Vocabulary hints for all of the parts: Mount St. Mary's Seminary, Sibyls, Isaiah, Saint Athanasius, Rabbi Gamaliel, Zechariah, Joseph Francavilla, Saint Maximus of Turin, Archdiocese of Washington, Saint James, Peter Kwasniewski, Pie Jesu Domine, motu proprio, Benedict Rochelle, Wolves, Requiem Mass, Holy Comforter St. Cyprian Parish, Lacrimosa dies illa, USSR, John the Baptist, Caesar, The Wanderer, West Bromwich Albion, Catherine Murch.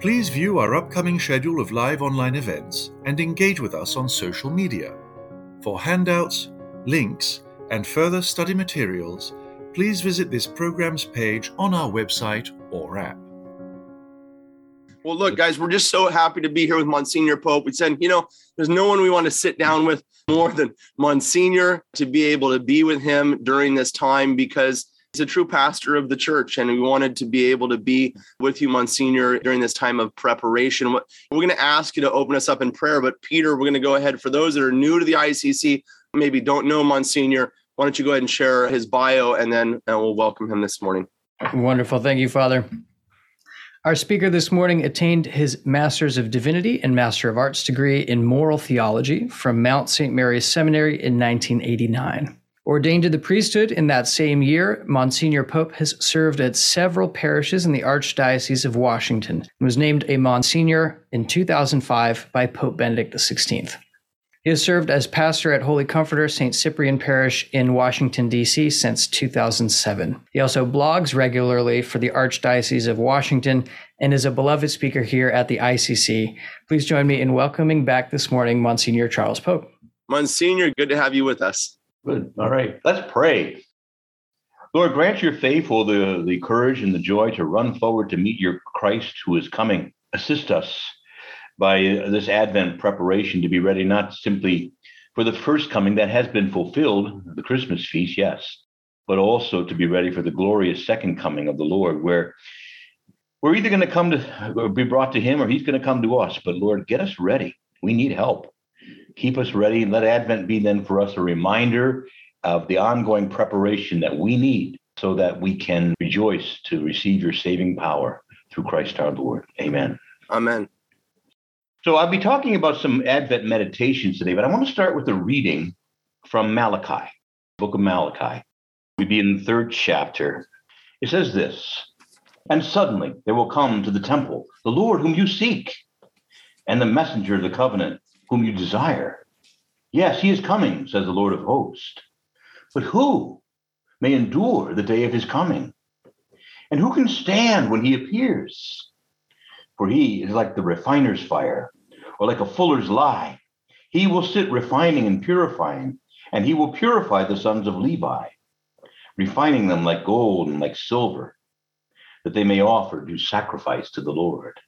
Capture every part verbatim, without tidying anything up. Please view our upcoming schedule of live online events and engage with us on social media. For handouts, links, and further study materials, please visit this program's page on our website or app. Well, look, guys, we're just so happy to be here with Monsignor Pope. We said, you know, there's no one we want to sit down with more than Monsignor, to be able to be with him during this time, because he's a true pastor of the church, and we wanted to be able to be with you, Monsignor, during this time of preparation. We're going to ask you to open us up in prayer, but Peter, we're going to go ahead. For those that are new to the I C C, maybe don't know Monsignor, why don't you go ahead and share his bio, and then we'll welcome him this morning. Wonderful. Thank you, Father. Our speaker this morning attained his Master's of Divinity and Master of Arts degree in Moral Theology from Mount Saint Mary's Seminary in nineteen eighty-nine. Ordained to the priesthood in that same year, Monsignor Pope has served at several parishes in the Archdiocese of Washington and was named a Monsignor in two thousand five by Pope Benedict the sixteenth. He has served as pastor at Holy Comforter Saint Cyprian Parish in Washington, D C since two thousand seven. He also blogs regularly for the Archdiocese of Washington and is a beloved speaker here at the I C C. Please join me in welcoming back this morning Monsignor Charles Pope. Monsignor, good to have you with us. Good. All right. Let's pray. Lord, grant your faithful the, the courage and the joy to run forward to meet your Christ who is coming. Assist us by this Advent preparation to be ready, not simply for the first coming that has been fulfilled, the Christmas feast, yes, but also to be ready for the glorious second coming of the Lord, where we're either going to come to or be brought to him, or he's going to come to us. But Lord, get us ready. We need help. Keep us ready. Let Advent be then for us a reminder of the ongoing preparation that we need so that we can rejoice to receive your saving power through Christ our Lord. Amen. Amen. So I'll be talking about some Advent meditations today, but I want to start with a reading from Malachi, Book of Malachi. We'll be in the third chapter. It says this, "And suddenly there will come to the temple the Lord whom you seek, and the messenger of the covenant whom you desire. Yes, he is coming, says the Lord of hosts. But who may endure the day of his coming? And who can stand when he appears? For he is like the refiner's fire, or like a fuller's lye. He will sit refining and purifying, and he will purify the sons of Levi, refining them like gold and like silver, that they may offer due sacrifice to the Lord.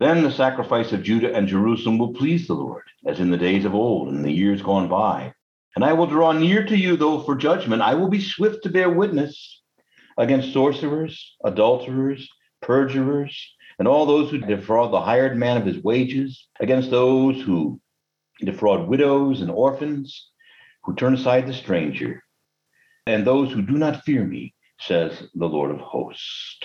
Then the sacrifice of Judah and Jerusalem will please the Lord, as in the days of old and the years gone by. And I will draw near to you, though, for judgment. I will be swift to bear witness against sorcerers, adulterers, perjurers, and all those who defraud the hired man of his wages, against those who defraud widows and orphans, who turn aside the stranger, and those who do not fear me, says the Lord of hosts."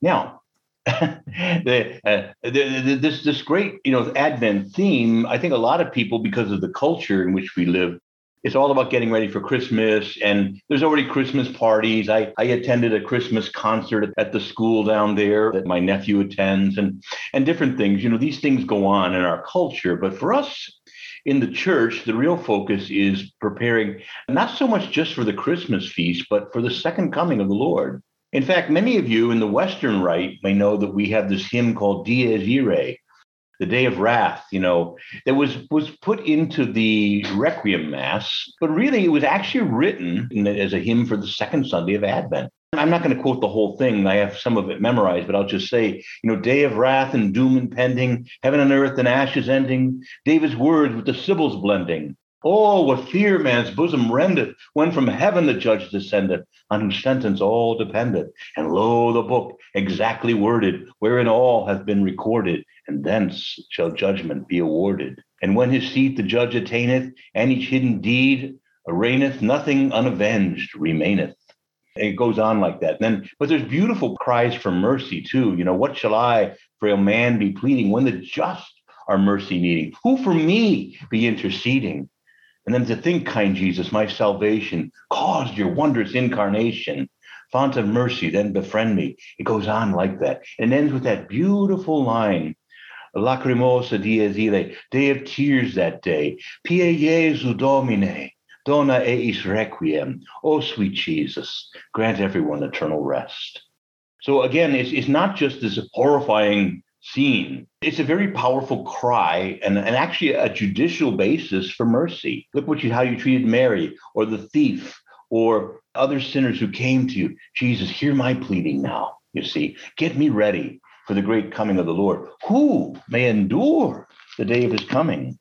Now, the, uh, the, the, this this great, you know, Advent theme, I think a lot of people, because of the culture in which we live, it's all about getting ready for Christmas. And there's already Christmas parties. I, I attended a Christmas concert at the school down there that my nephew attends, and and different things. You know, these things go on in our culture. But for us in the church, the real focus is preparing not so much just for the Christmas feast, but for the second coming of the Lord. In fact, many of you in the Western Rite may know that we have this hymn called Dies Irae, the Day of Wrath, you know, that was, was put into the Requiem Mass, but really it was actually written as a hymn for the second Sunday of Advent. I'm not going to quote the whole thing. I have some of it memorized, but I'll just say, you know, day of wrath and doom impending, heaven and earth and ashes ending, David's words with the Sibyls blending. Oh, what fear man's bosom rendeth, when from heaven the judge descendeth, on whose sentence all dependeth. And lo, the book exactly worded, wherein all hath been recorded, and thence shall judgment be awarded. And when his seat the judge attaineth, and each hidden deed arraigneth, nothing unavenged remaineth. It goes on like that. And then, but there's beautiful cries for mercy, too. You know, what shall I, frail man, be pleading when the just our mercy needing, who for me be interceding. And then to think, kind Jesus, my salvation caused your wondrous incarnation. Font of mercy, then befriend me. It goes on like that and ends with that beautiful line. Lacrimosa dies illa, day of tears that day. Pie Jesu Domine, dona eis requiem. Oh, sweet Jesus, grant everyone eternal rest. So again, it's, it's not just this horrifying scene. It's a very powerful cry and, and actually a judicial basis for mercy. Look what you, how you treated Mary or the thief or other sinners who came to you. Jesus, hear my pleading now, you see. Get me ready for the great coming of the Lord, who may endure the day of his coming.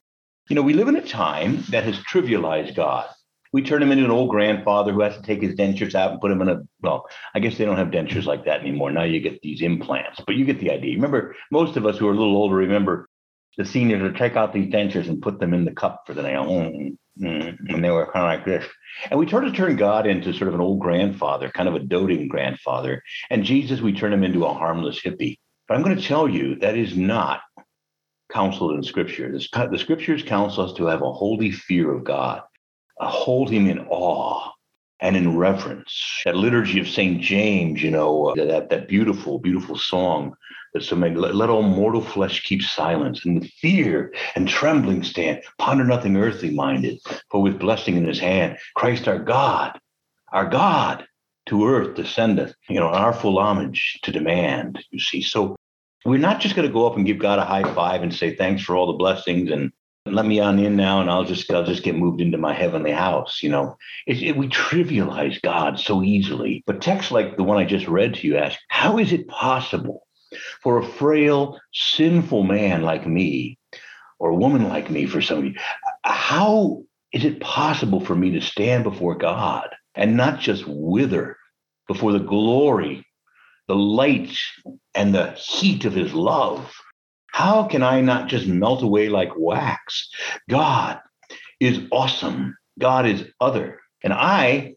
You know, we live in a time that has trivialized God. We turn him into an old grandfather who has to take his dentures out and put him in a, well, I guess they don't have dentures like that anymore. Now you get these implants, but you get the idea. Remember, most of us who are a little older remember the seniors would take out these dentures and put them in the cup for the nail. And they were kind of like this. And we try to turn God into sort of an old grandfather, kind of a doting grandfather. And Jesus, we turn him into a harmless hippie. But I'm going to tell you that is not counseled in Scripture. The Scriptures counsel us to have a holy fear of God, a hold him in awe and in reverence. That liturgy of Saint James, you know, that, that beautiful, beautiful song that so many, let, let all mortal flesh keep silence, and with fear and trembling stand, ponder nothing earthly minded, for with blessing in his hand, Christ our God, our God, to earth descendeth, you know, our full homage to demand, you see. So we're not just going to go up and give God a high five and say, thanks for all the blessings and let me on in now, and I'll just I'll just get moved into my heavenly house. You know, it, it, we trivialize God so easily. But texts like the one I just read to you ask, how is it possible for a frail, sinful man like me, or a woman like me, for some of you, how is it possible for me to stand before God and not just wither before the glory, the light, and the heat of his love? How can I not just melt away like wax? God is awesome. God is other. And I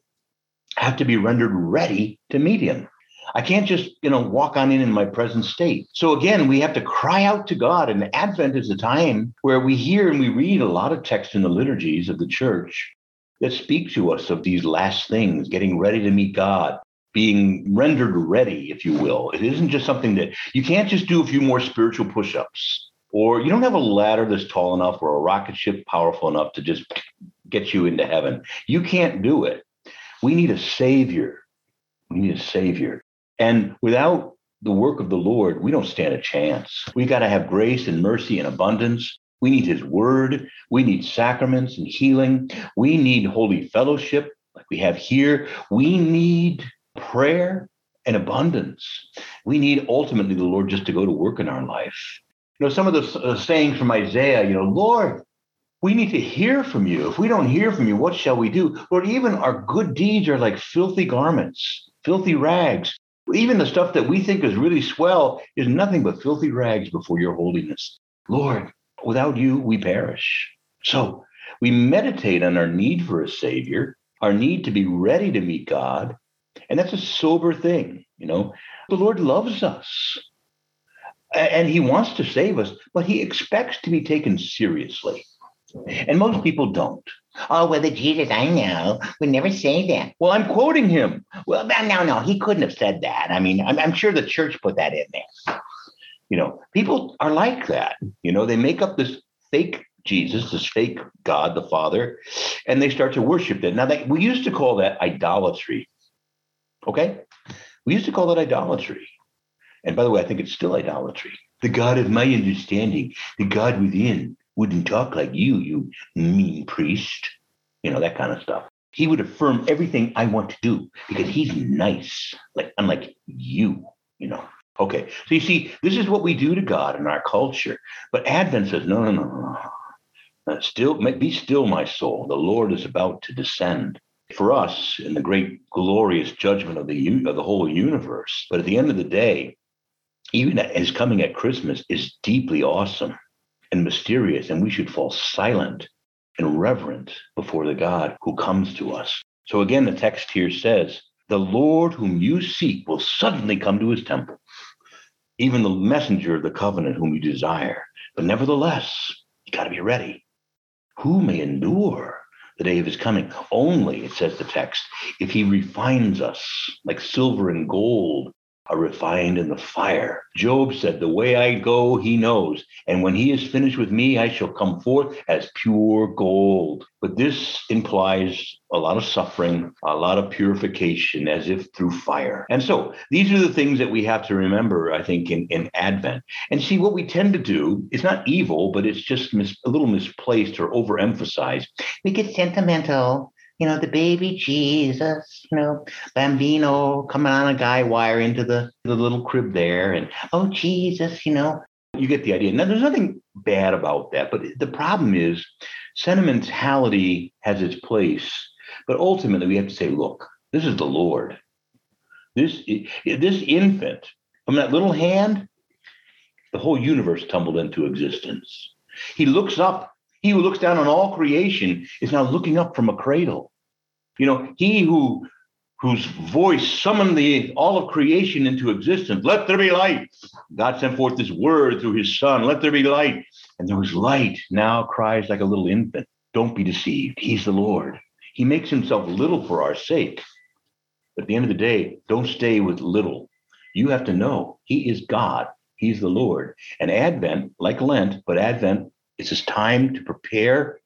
have to be rendered ready to meet him. I can't just, you know, walk on in in my present state. So again, we have to cry out to God. And Advent is a time where we hear and we read a lot of texts in the liturgies of the church that speak to us of these last things, getting ready to meet God, being rendered ready, if you will. It isn't just something that you can't just do a few more spiritual push-ups, or you don't have a ladder that's tall enough or a rocket ship powerful enough to just get you into heaven. You can't do it. We need a savior. We need a savior. And without the work of the Lord, we don't stand a chance. We got to have grace and mercy and abundance. We need his word. We need sacraments and healing. We need holy fellowship like we have here. We need prayer and abundance. We need ultimately the Lord just to go to work in our life. You know, some of the uh, sayings from Isaiah, you know, Lord, we need to hear from you. If we don't hear from you, what shall we do? Lord, even our good deeds are like filthy garments, filthy rags. Even the stuff that we think is really swell is nothing but filthy rags before your holiness. Lord, without you, we perish. So we meditate on our need for a savior, our need to be ready to meet God. And that's a sober thing, you know. The Lord loves us, and he wants to save us, but he expects to be taken seriously. And most people don't. Oh, well, the Jesus I know would never say that. Well, I'm quoting him. Well, no, no, he couldn't have said that. I mean, I'm, I'm sure the church put that in there. You know, people are like that. You know, they make up this fake Jesus, this fake God, the Father, and they start to worship it. Now, they, we used to call that idolatry. Okay? We used to call that idolatry. And by the way, I think it's still idolatry. The God of my understanding, the God within, wouldn't talk like you, you mean priest. You know, that kind of stuff. He would affirm everything I want to do because he's nice, like unlike you, you know. Okay, so you see, this is what we do to God in our culture. But Advent says, no, no, no, no, no. Still, be still, my soul. The Lord is about to descend. For us, in the great, glorious judgment of the of the whole universe. But at the end of the day, even his coming at Christmas is deeply awesome and mysterious, and we should fall silent and reverent before the God who comes to us. So again, the text here says, the Lord whom you seek will suddenly come to his temple, even the messenger of the covenant whom you desire. But nevertheless, you got to be ready. Who may endure the day of his coming? Only, it says the text, if he refines us like silver and gold are refined in the fire. Job said, the way I go, he knows. And when he is finished with me, I shall come forth as pure gold. But this implies a lot of suffering, a lot of purification, as if through fire. And so these are the things that we have to remember, I think, in, in Advent. And see, what we tend to do is not evil, but it's just mis- a little misplaced or overemphasized. We get sentimental. You know, the baby Jesus, you know, Bambino coming on a guy wire into the, the little crib there. And, oh, Jesus, you know, you get the idea. Now, there's nothing bad about that. But the problem is sentimentality has its place. But ultimately, we have to say, look, this is the Lord. This, this infant, from that little hand, the whole universe tumbled into existence. He looks up. He who looks down on all creation is now looking up from a cradle. You know, he who whose voice summoned the all of creation into existence. Let there be light. God sent forth his word through his son. Let there be light. And there was light. Now cries like a little infant. Don't be deceived. He's the Lord. He makes himself little for our sake. But at the end of the day, don't stay with little. You have to know he is God. He's the Lord. And Advent, like Lent, but Advent, it's just time to prepare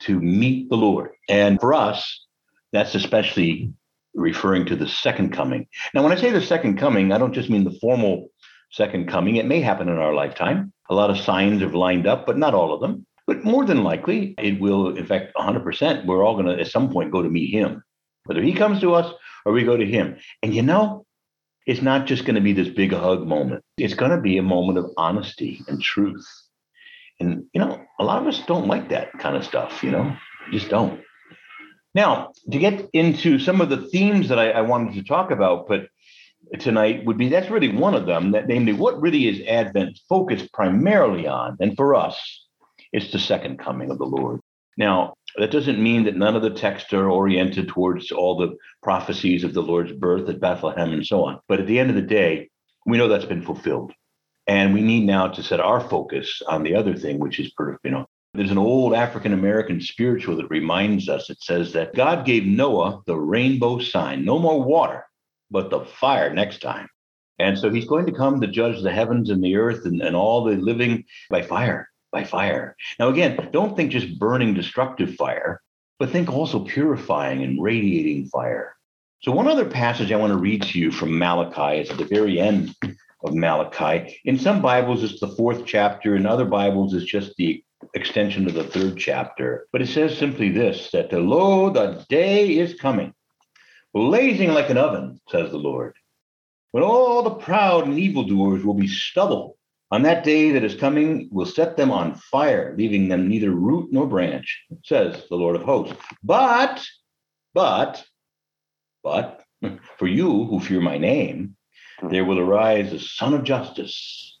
to meet the Lord. And for us, that's especially referring to the second coming. Now, when I say the second coming, I don't just mean the formal second coming. It may happen in our lifetime. A lot of signs have lined up, but not all of them. But more than likely, it will, in fact, one hundred percent, we're all going to at some point go to meet him, whether he comes to us or we go to him. And you know, it's not just going to be this big hug moment. It's going to be a moment of honesty and truth. And, you know, a lot of us don't like that kind of stuff, you know, just don't. Now, to get into some of the themes that I, I wanted to talk about but tonight would be, that's really one of them, that namely, what really is Advent focused primarily on? And for us, it's the second coming of the Lord. Now, that doesn't mean that none of the texts are oriented towards all the prophecies of the Lord's birth at Bethlehem and so on. But at the end of the day, we know that's been fulfilled. And we need now to set our focus on the other thing, which is, you know, there's an old African-American spiritual that reminds us. It says that God gave Noah the rainbow sign, no more water, but the fire next time. And so he's going to come to judge the heavens and the earth and, and all the living by fire, by fire. Now, again, don't think just burning destructive fire, but think also purifying and radiating fire. So one other passage I want to read to you from Malachi is at the very end of Malachi. In some Bibles, it's the fourth chapter. In other Bibles, it's just the extension of the third chapter. But it says simply this, that, lo, the day is coming, blazing like an oven, says the Lord, when all the proud and evildoers will be stubble. On that day that is coming, will set them on fire, leaving them neither root nor branch, says the Lord of hosts. But, but, but, for you who fear my name, there will arise the Son of Justice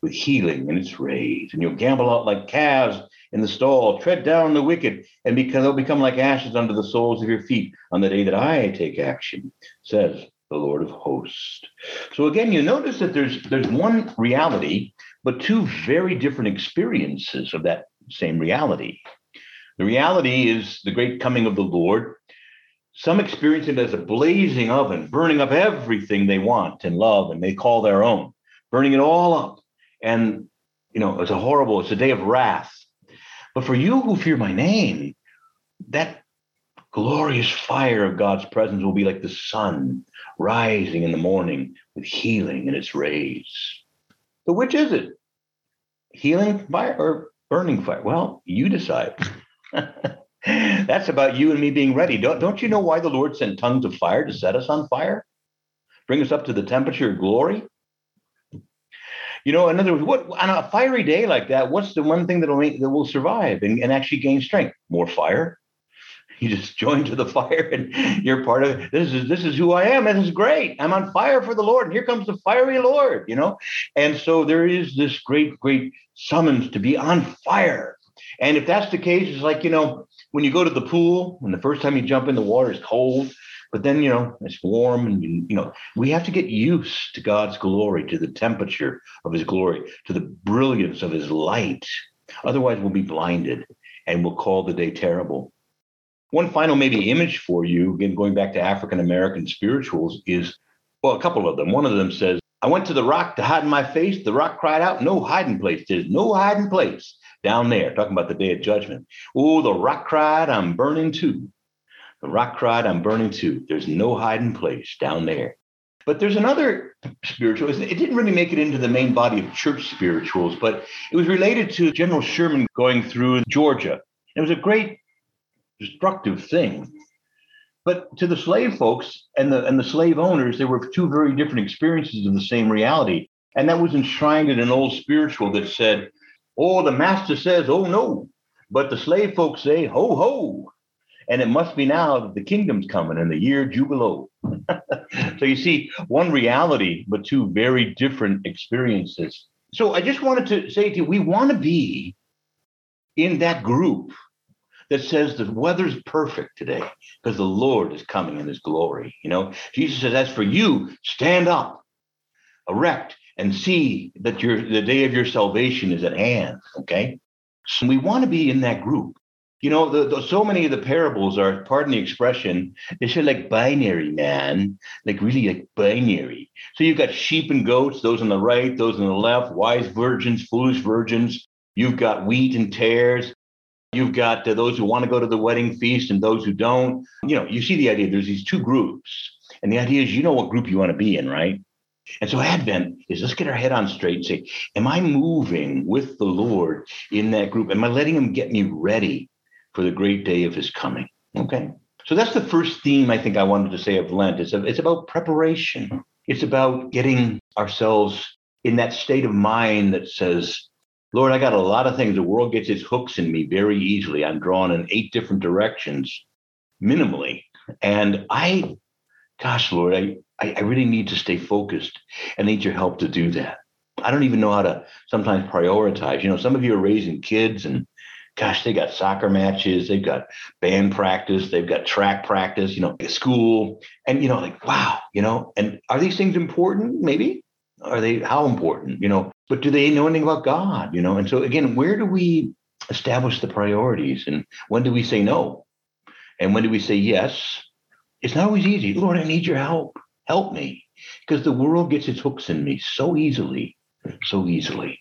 with healing in its rays, and you'll gambol out like calves in the stall, tread down the wicked, and because they'll become like ashes under the soles of your feet on the day that I take action, says the Lord of hosts. So again, you notice that there's there's one reality, but two very different experiences of that same reality. The reality is the great coming of the Lord. Some experience it as a blazing oven, burning up everything they want and love and they call their own, burning it all up. And, you know, it's a horrible, it's a day of wrath. But for you who fear my name, that glorious fire of God's presence will be like the sun rising in the morning with healing in its rays. So which is it? Healing fire or burning fire? Well, you decide. That's about you and me being ready. Don't, don't you know why the Lord sent tongues of fire to set us on fire? Bring us up to the temperature of glory? You know, in other words, what, on a fiery day like that, what's the one thing that will survive and, and actually gain strength? More fire. You just join to the fire and you're part of it. This is, this is who I am. This is great. I'm on fire for the Lord. And here comes the fiery Lord, you know. And so there is this great, great summons to be on fire. And if that's the case, it's like, you know, when you go to the pool and the first time you jump in, the water is cold. But then, you know, it's warm, and, you know, we have to get used to God's glory, to the temperature of his glory, to the brilliance of his light. Otherwise, we'll be blinded and we'll call the day terrible. One final maybe image for you, again, going back to African-American spirituals is, well, a couple of them. One of them says, I went to the rock to hide in my face. The rock cried out, no hiding place. There's no hiding place down there. Talking about the day of judgment. Oh, the rock cried, I'm burning too. The rock cried, I'm burning too. There's no hiding place down there. But there's another spiritual. It didn't really make it into the main body of church spirituals, but it was related to General Sherman going through Georgia. It was a great destructive thing. But to the slave folks and the and the slave owners, there were two very different experiences of the same reality. And that was enshrined in an old spiritual that said, oh, the master says, oh, no. But the slave folks say, ho, ho. And it must be now that the kingdom's coming in the year Jubilo. So you see, one reality, but two very different experiences. So I just wanted to say to you, we want to be in that group that says the weather's perfect today because the Lord is coming in his glory. You know, Jesus says, as for you, stand up, erect, and see that your the day of your salvation is at hand, okay? So we want to be in that group. You know, the, the, so many of the parables are, pardon the expression, they say like binary, man, like really like binary. So you've got sheep and goats, those on the right, those on the left, wise virgins, foolish virgins. You've got wheat and tares. You've got uh, those who want to go to the wedding feast and those who don't. You know, you see the idea. There's these two groups. And the idea is, you know what group you want to be in, right? And so Advent is let's get our head on straight and say, am I moving with the Lord in that group? Am I letting him get me ready for the great day of his coming? Okay. So that's the first theme I think I wanted to say of Lent. It's, a, it's about preparation. It's about getting ourselves in that state of mind that says, Lord, I got a lot of things. The world gets its hooks in me very easily. I'm drawn in eight different directions, minimally. And I, gosh, Lord, I, I really need to stay focused. I need your help to do that. I don't even know how to sometimes prioritize. You know, some of you are raising kids and, gosh, they got soccer matches. They've got band practice. They've got track practice, you know, school. And, you know, like, wow, you know, and are these things important? Maybe. Are they, how important, you know, but do they know anything about God, you know? And so again, where do we establish the priorities and when do we say no? And when do we say yes? It's not always easy. Lord, I need your help. Help me, because the world gets its hooks in me so easily, so easily.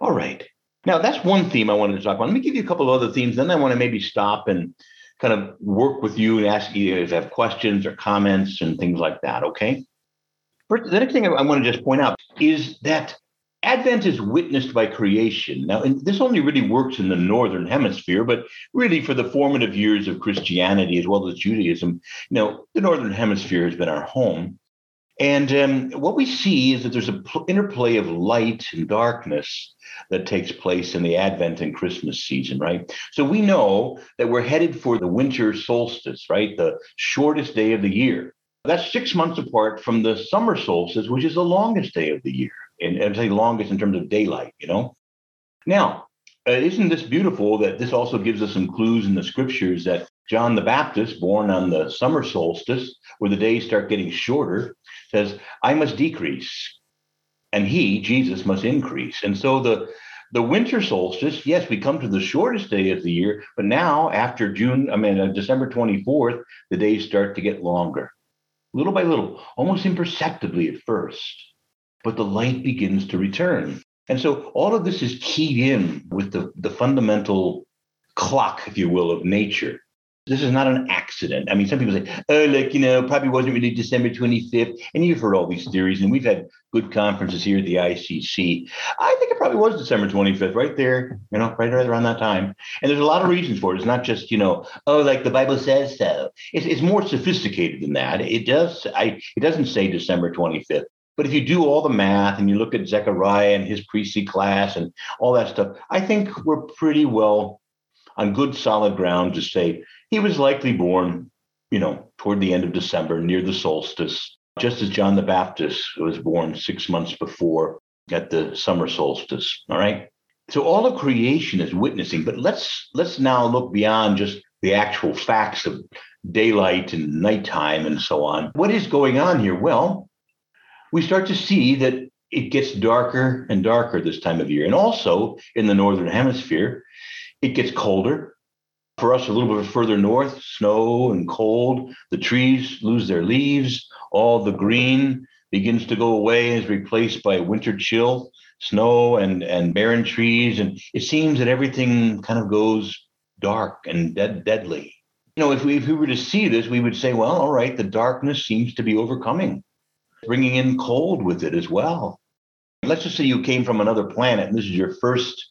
All right. Now, that's one theme I wanted to talk about. Let me give you a couple of other themes. Then I want to maybe stop and kind of work with you and ask you if you have questions or comments and things like that. Okay. First, the next thing I want to just point out is that Advent is witnessed by creation. Now, and this only really works in the Northern Hemisphere, but really for the formative years of Christianity as well as Judaism, you know, the Northern Hemisphere has been our home. And um, what we see is that there's an pl- interplay of light and darkness that takes place in the Advent and Christmas season, right? So we know that we're headed for the winter solstice, right? The shortest day of the year. That's six months apart from the summer solstice, which is the longest day of the year, and I'd say longest in terms of daylight, you know? Now, uh, isn't this beautiful that this also gives us some clues in the scriptures that John the Baptist, born on the summer solstice, where the days start getting shorter, says, I must decrease, and he, Jesus, must increase. And so the The winter solstice, yes, we come to the shortest day of the year, but now after June, I mean, uh, December twenty-fourth, the days start to get longer. Little by little, almost imperceptibly at first, but the light begins to return. And so all of this is keyed in with the, the fundamental clock, if you will, of nature. This is not an accident. I mean, some people say, oh, look, you know, probably wasn't really December twenty-fifth. And you've heard all these theories, and we've had good conferences here at the I C C. I think it probably was December twenty-fifth, right there, you know, right around that time. And there's a lot of reasons for it. It's not just, you know, oh, like the Bible says so. It's, it's more sophisticated than that. It does. I, it doesn't say December twenty-fifth. But if you do all the math and you look at Zechariah and his priestly class and all that stuff, I think we're pretty well on good solid ground to say he was likely born, you know, toward the end of December, near the solstice, just as John the Baptist was born six months before at the summer solstice. All right. So all of creation is witnessing, but let's let's now look beyond just the actual facts of daylight and nighttime and so on. What is going on here? Well, we start to see that it gets darker and darker this time of year. And also in the northern hemisphere, it gets colder. For us, a little bit further north, snow and cold, the trees lose their leaves, all the green begins to go away and is replaced by winter chill, snow and, and barren trees. And it seems that everything kind of goes dark and dead, deadly. You know, if we, if we were to see this, we would say, well, all right, the darkness seems to be overcoming, bringing in cold with it as well. Let's just say you came from another planet and this is your first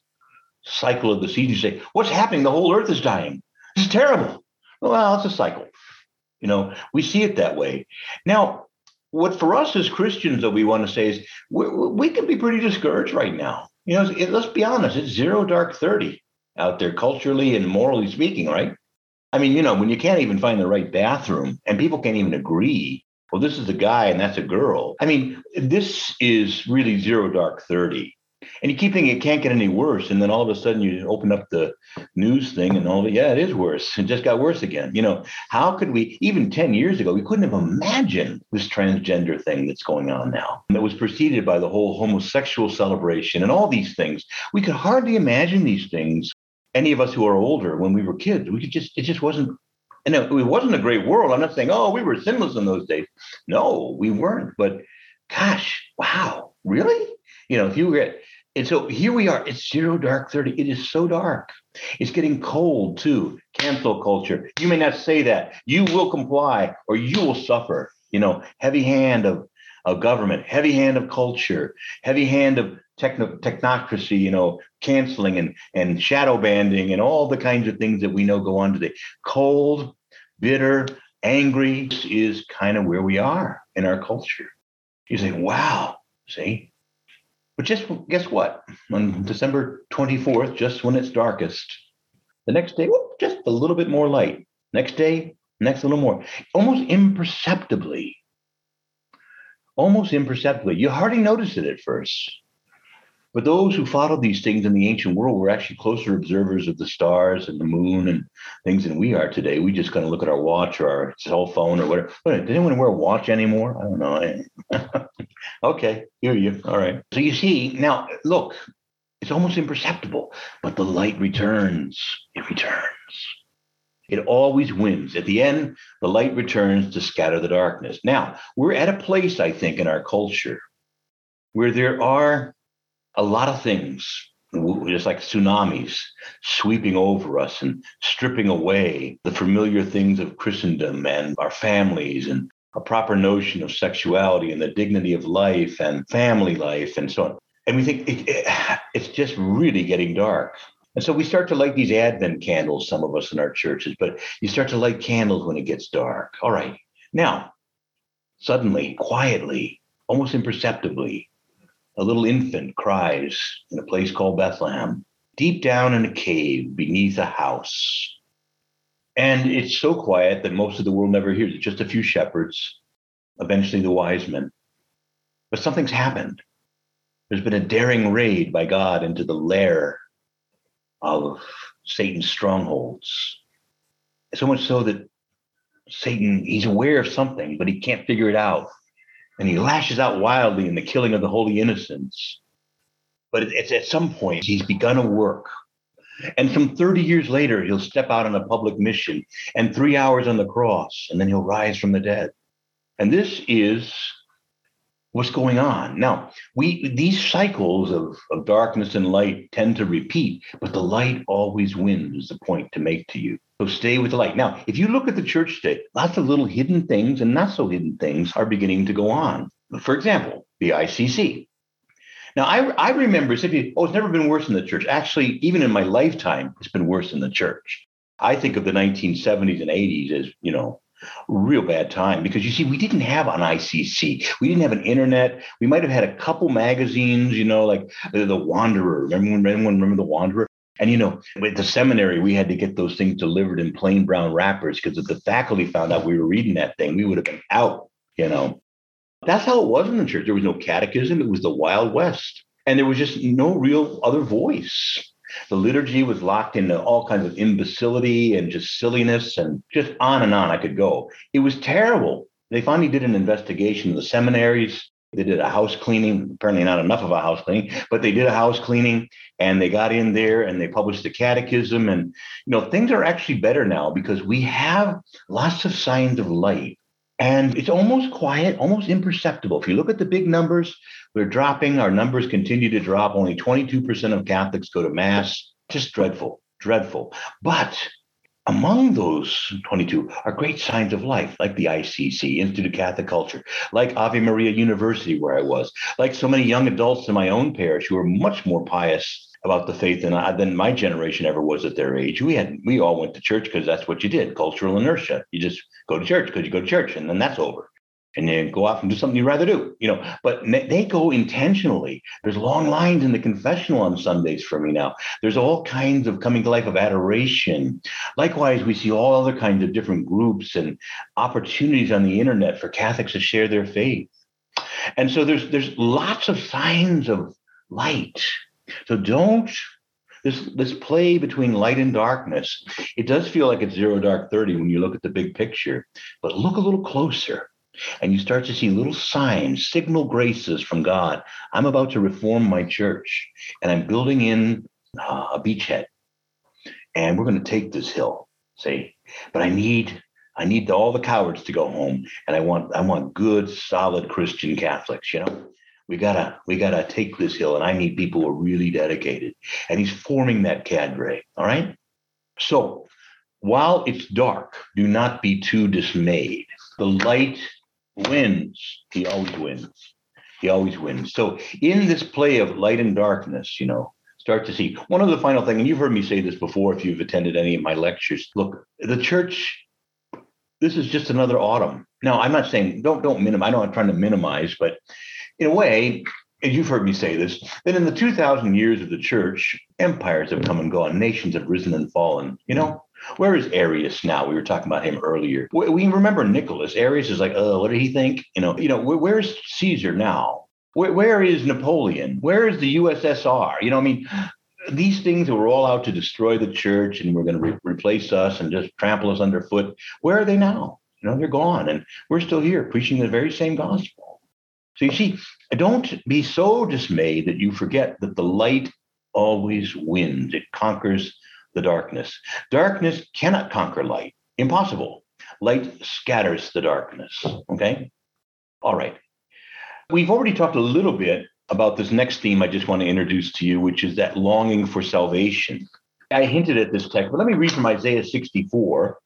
cycle of the season. You say, what's happening? The whole earth is dying. This is terrible. Well, it's a cycle. You know, we see it that way. Now, what for us as Christians, though, we want to say is we, we can be pretty discouraged right now. You know, it, let's be honest, it's zero dark thirty out there culturally and morally speaking, right? I mean, you know, when you can't even find the right bathroom and people can't even agree, well, this is a guy and that's a girl. I mean, this is really zero dark thirty. And you keep thinking it can't get any worse. And then all of a sudden you open up the news thing and all that. Yeah, it is worse. It just got worse again. You know, how could we, even ten years ago, we couldn't have imagined this transgender thing that's going on now. And that was preceded by the whole homosexual celebration and all these things. We could hardly imagine these things. Any of us who are older, when we were kids, we could just, it just wasn't, and it wasn't a great world. I'm not saying, oh, we were sinless in those days. No, we weren't. But gosh, wow, really? You know, if you were, and so here we are. It's zero dark thirty. It is so dark. It's getting cold too. Cancel culture. You may not say that. You will comply or you will suffer. You know, heavy hand of, of government, heavy hand of culture, heavy hand of techno, technocracy, you know, canceling and, and shadow banding and all the kinds of things that we know go on today. Cold, bitter, angry is kind of where we are in our culture. You say, wow, see? But just guess what? On December twenty-fourth, just when it's darkest, the next day, whoop, just a little bit more light. Next day, next little more. Almost imperceptibly, almost imperceptibly. You hardly notice it at first. But those who followed these things in the ancient world were actually closer observers of the stars and the moon and things than we are today. We just kind of look at our watch or our cell phone or whatever. Did anyone wear a watch anymore? I don't know. Okay, hear you. All right. So you see, now, look, it's almost imperceptible, but the light returns. It returns. It always wins. At the end, the light returns to scatter the darkness. Now, we're at a place, I think, in our culture where there are a lot of things, just like tsunamis sweeping over us and stripping away the familiar things of Christendom and our families and a proper notion of sexuality and the dignity of life and family life and so on. And we think it, it, it's just really getting dark. And so we start to light these Advent candles, some of us in our churches, but you start to light candles when it gets dark. All right. Now, suddenly, quietly, almost imperceptibly, a little infant cries in a place called Bethlehem, deep down in a cave beneath a house. And it's so quiet that most of the world never hears it, just a few shepherds, eventually the wise men. But something's happened. There's been a daring raid by God into the lair of Satan's strongholds. So much so that Satan, he's aware of something, but he can't figure it out. And he lashes out wildly in the killing of the holy innocents. But it's at some point he's begun a work. And some thirty years later, he'll step out on a public mission and three hours on the cross, and then he'll rise from the dead. And this is what's going on. Now, we these cycles of, of darkness and light tend to repeat, but the light always wins is the point to make to you. So stay with the light. Now, if you look at the church today, lots of little hidden things and not so hidden things are beginning to go on. For example, the I C C. Now, I, I remember, oh, it's never been worse in the church. Actually, even in my lifetime, it's been worse in the church. I think of the nineteen seventies and eighties as, you know, real bad time because, you see, we didn't have an I C C. We didn't have an internet. We might have had a couple magazines, you know, like The Wanderer. Remember, anyone remember The Wanderer? And, you know, at the seminary, we had to get those things delivered in plain brown wrappers because if the faculty found out we were reading that thing, we would have been out, you know. That's how it was in the church. There was no catechism. It was the Wild West. And there was just no real other voice. The liturgy was locked into all kinds of imbecility and just silliness and just on and on I could go. It was terrible. They finally did an investigation of the seminaries. They did a house cleaning, apparently not enough of a house cleaning, but they did a house cleaning and they got in there and they published the catechism. And, you know, things are actually better now because we have lots of signs of life. And it's almost quiet, almost imperceptible. If you look at the big numbers, we're dropping. Our numbers continue to drop. Only twenty-two percent of Catholics go to Mass. Just dreadful, dreadful. But among those twenty-two are great signs of life, like the I C C, Institute of Catholic Culture, like Ave Maria University, where I was, like so many young adults in my own parish who are much more pious about the faith than, I, than my generation ever was at their age. We had we all went to church because that's what you did, cultural inertia. You just go to church because you go to church, and then that's over. And then go off and do something you'd rather do, you know. But they go intentionally. There's long lines in the confessional on Sundays for me now. There's all kinds of coming to life of adoration. Likewise, we see all other kinds of different groups and opportunities on the internet for Catholics to share their faith. And so there's there's lots of signs of light. So don't this this play between light and darkness. It does feel like it's zero dark thirty when you look at the big picture, but look a little closer. And you start to see little signs, signal graces from God. I'm about to reform my church, and I'm building in uh, a beachhead, and we're going to take this hill. See, but I need, I need all the cowards to go home, and I want, I want good, solid Christian Catholics. You know, we gotta, we gotta take this hill, and I need people who are really dedicated. And he's forming that cadre. All right. So, while it's dark, do not be too dismayed. The light wins. He always wins. He always wins. So in this play of light and darkness, you know, start to see one other final thing. And you've heard me say this before, if you've attended any of my lectures. Look, the church, this is just another autumn. Now, I'm not saying don't don't minimize. I know I'm trying to minimize, but in a way, and you've heard me say this, that in the two thousand years of the church, empires have come and gone. Nations have risen and fallen, you know. Where is Arius now? We were talking about him earlier. We remember Nicholas. Arius is like, oh, what did he think? You know, you know. Where, where is Caesar now? Where, where is Napoleon? Where is the U S S R? You know, I mean, these things that were all out to destroy the church and were going to re- replace us and just trample us underfoot. Where are they now? You know, they're gone, and we're still here preaching the very same gospel. So you see, don't be so dismayed that you forget that the light always wins. It conquers the darkness. Darkness cannot conquer light. Impossible. Light scatters the darkness. Okay? All right. We've already talked a little bit about this next theme I just want to introduce to you, which is that longing for salvation. I hinted at this text, but let me read from Isaiah sixty-four.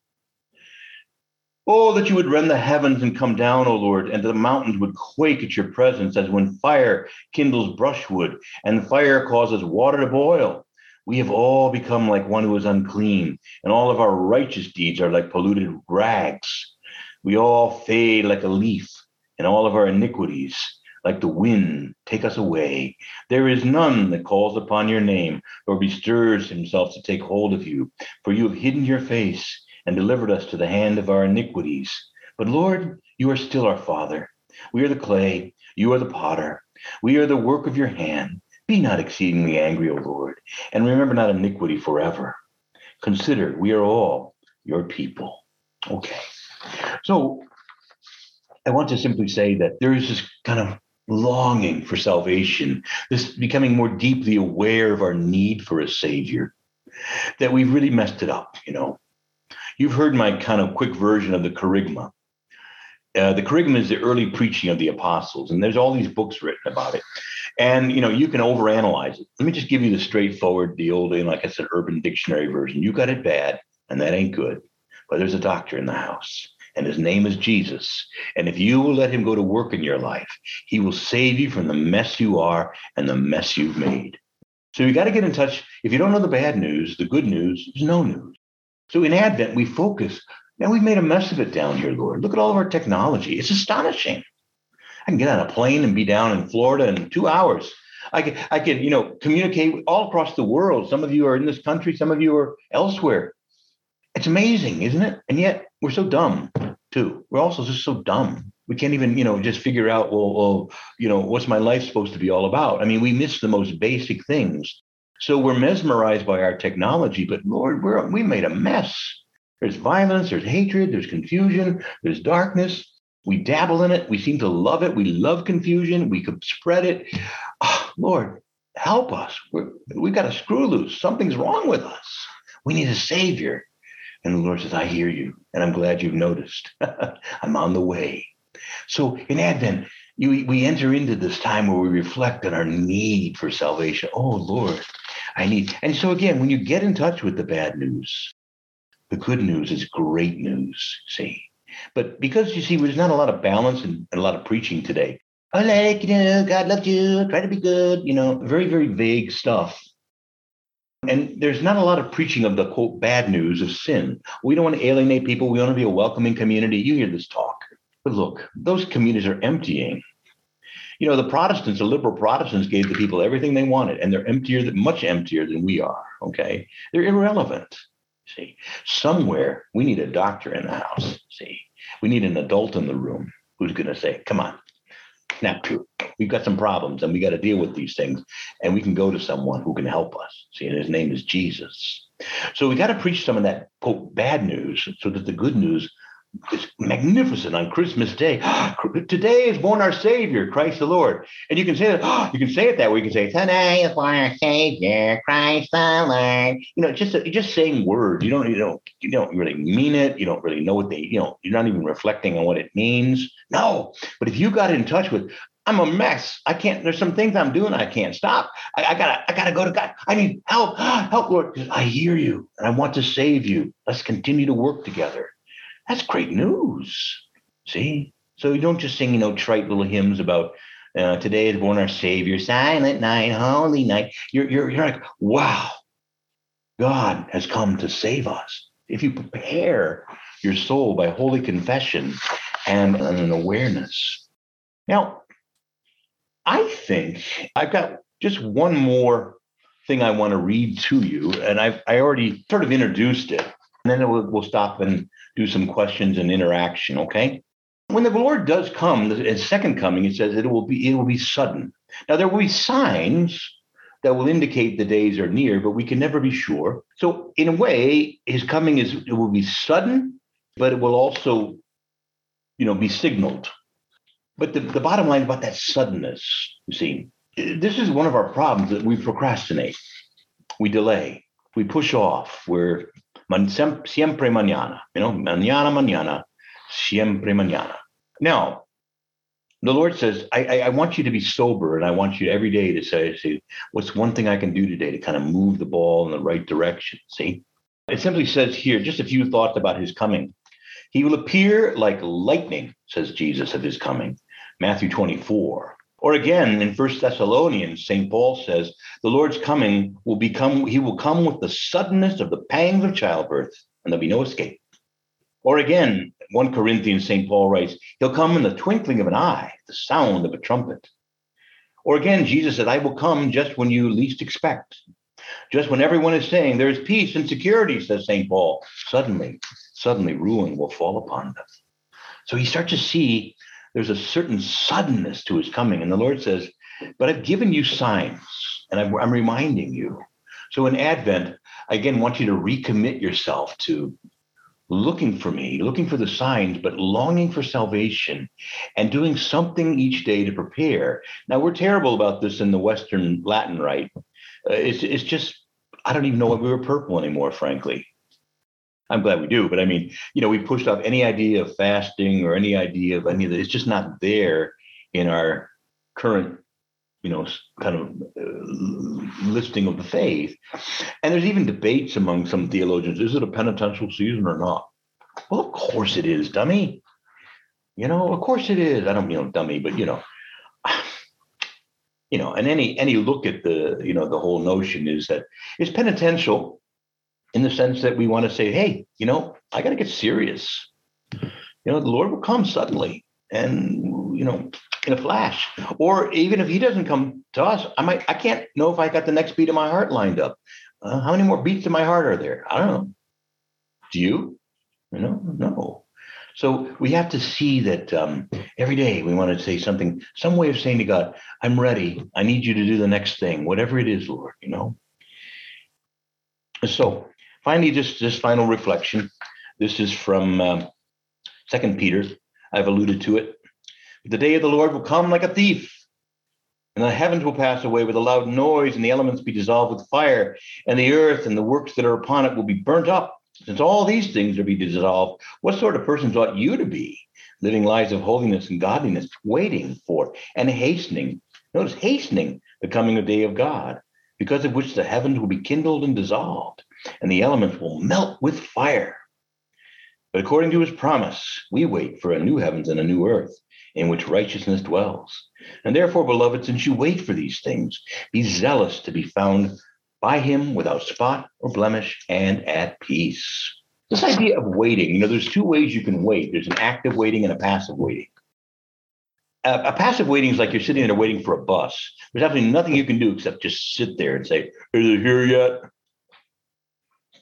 Oh, that you would rend the heavens and come down, O Lord, and the mountains would quake at your presence as when fire kindles brushwood and fire causes water to boil. We have all become like one who is unclean, and all of our righteous deeds are like polluted rags. We all fade like a leaf, and all of our iniquities, like the wind, take us away. There is none that calls upon your name or bestirs himself to take hold of you, for you have hidden your face and delivered us to the hand of our iniquities. But Lord, you are still our Father. We are the clay, you are the potter. We are the work of your hand. Be not exceedingly angry, O Lord, and remember not iniquity forever. Consider, we are all your people. Okay. So I want to simply say that there is this kind of longing for salvation, this becoming more deeply aware of our need for a Savior, that we've really messed it up, you know. You've heard my kind of quick version of the Kerygma. Uh, the Kerygma is the early preaching of the apostles, and there's all these books written about it. And, you know, you can overanalyze it. Let me just give you the straightforward, the old, like I said, Urban Dictionary version. You got it bad, and that ain't good. But there's a doctor in the house, and his name is Jesus. And if you will let him go to work in your life, he will save you from the mess you are and the mess you've made. So you got to get in touch. If you don't know the bad news, the good news is no news. So in Advent, we focus. Now we've made a mess of it down here, Lord. Look at all of our technology. It's astonishing. I can get on a plane and be down in Florida in two hours. I can, I can, you know, communicate all across the world. Some of you are in this country. Some of you are elsewhere. It's amazing, isn't it? And yet we're so dumb, too. We're also just so dumb. We can't even, you know, just figure out, well, well, you know, what's my life supposed to be all about? I mean, we miss the most basic things. So we're mesmerized by our technology, but Lord, we're, we made a mess. There's violence, there's hatred, there's confusion, there's darkness. We dabble in it. We seem to love it. We love confusion. We could spread it. Oh, Lord, help us. We're, we got a screw loose. Something's wrong with us. We need a savior. And the Lord says, I hear you. And I'm glad you've noticed. I'm on the way. So in Advent, you, we enter into this time where we reflect on our need for salvation. Oh, Lord, I need. And so again, when you get in touch with the bad news, the good news is great news, see. But because, you see, there's not a lot of balance and, and a lot of preaching today. I like, you know, God loves you, try to be good, you know, very, very vague stuff. And there's not a lot of preaching of the, quote, bad news of sin. We don't want to alienate people. We want to be a welcoming community. You hear this talk. But look, those communities are emptying. You know, the Protestants, the liberal Protestants gave the people everything they wanted, and they're emptier, much emptier than we are, okay? They're irrelevant. See, somewhere we need a doctor in the house. See, we need an adult in the room who's going to say, come on, snap to. We've got some problems and we got to deal with these things. And we can go to someone who can help us. See, and his name is Jesus. So we got to preach some of that, quote, bad news so that the good news is magnificent on Christmas Day. Today is born our Savior, Christ the Lord. And you can say that, you can say it that way. You can say, today is born our Savior, Christ the Lord. You know, just just saying words. You don't, you don't, you don't really mean it. You don't really know what they, you know, you're not even reflecting on what it means. No. But if you got in touch with, I'm a mess. I can't, there's some things I'm doing I can't stop. I, I gotta, I gotta go to God. I need help. Help, Lord. I hear you and I want to save you. Let's continue to work together. That's great news. See? So you don't just sing, you know, trite little hymns about uh, today is born our Savior, silent night, holy night. You're, you're, you're like, wow, God has come to save us. If you prepare your soul by holy confession and an awareness. Now, I think I've got just one more thing I want to read to you. And I've I already sort of introduced it. And then we'll, we'll stop and do some questions and interaction, okay? When the Lord does come, his second coming, it says it will be it will be sudden. Now, there will be signs that will indicate the days are near, but we can never be sure. So in a way, his coming is it will be sudden, but it will also, you know, be signaled. But the, the bottom line about that suddenness, you see, this is one of our problems that we procrastinate. We delay. We push off. We're Man, sem, siempre mañana, you know, mañana, mañana, siempre mañana. Now, the Lord says, I, I, I want you to be sober, and I want you every day to say, see, what's one thing I can do today to kind of move the ball in the right direction, see? It simply says here, just a few thoughts about his coming. He will appear like lightning, says Jesus, of his coming, Matthew twenty-four. Or again, in First Thessalonians, Saint Paul says, the Lord's coming will become, he will come with the suddenness of the pangs of childbirth, and there'll be no escape. Or again, First Corinthians, Saint Paul writes, he'll come in the twinkling of an eye, the sound of a trumpet. Or again, Jesus said, I will come just when you least expect. Just when everyone is saying there is peace and security, says Saint Paul, suddenly, suddenly ruin will fall upon them. So you start to see there's a certain suddenness to his coming. And the Lord says, but I've given you signs and I'm, I'm reminding you. So in Advent, I again want you to recommit yourself to looking for me, looking for the signs, but longing for salvation and doing something each day to prepare. Now, we're terrible about this in the Western Latin Rite. Uh, it's, it's just, I don't even know why we were purple anymore, frankly. I'm glad we do. But I mean, you know, we pushed off any idea of fasting or any idea of any of that. It's just not there in our current, you know, kind of uh, listing of the faith. And there's even debates among some theologians. Is it a penitential season or not? Well, of course it is, dummy. You know, of course it is. I don't mean dummy, but, you know, you know, and any any look at the, you know, the whole notion is that it's penitential. In the sense that we want to say, hey, you know, I got to get serious. You know, the Lord will come suddenly and, you know, in a flash. Or even if he doesn't come to us, I might I can't know if I got the next beat of my heart lined up. Uh, how many more beats in my heart are there? I don't know. Do you? You know, no. So we have to see that um, every day we want to say something, some way of saying to God, I'm ready. I need you to do the next thing, whatever it is, Lord, you know. So finally, just this final reflection. This is from um, Second Peter. I've alluded to it. The day of the Lord will come like a thief, and the heavens will pass away with a loud noise, and the elements be dissolved with fire, and the earth and the works that are upon it will be burnt up. Since all these things are be dissolved, what sort of persons ought you to be, living lives of holiness and godliness, waiting for and hastening, notice hastening the coming of the day of God, because of which the heavens will be kindled and dissolved, and the elements will melt with fire. But according to his promise, we wait for a new heavens and a new earth, in which righteousness dwells. And therefore, beloved, since you wait for these things, be zealous to be found by him without spot or blemish and at peace. This idea of waiting, you know, there's two ways you can wait. There's an active waiting and a passive waiting. Uh, a passive waiting is like you're sitting there waiting for a bus. There's absolutely nothing you can do except just sit there and say, is it here yet?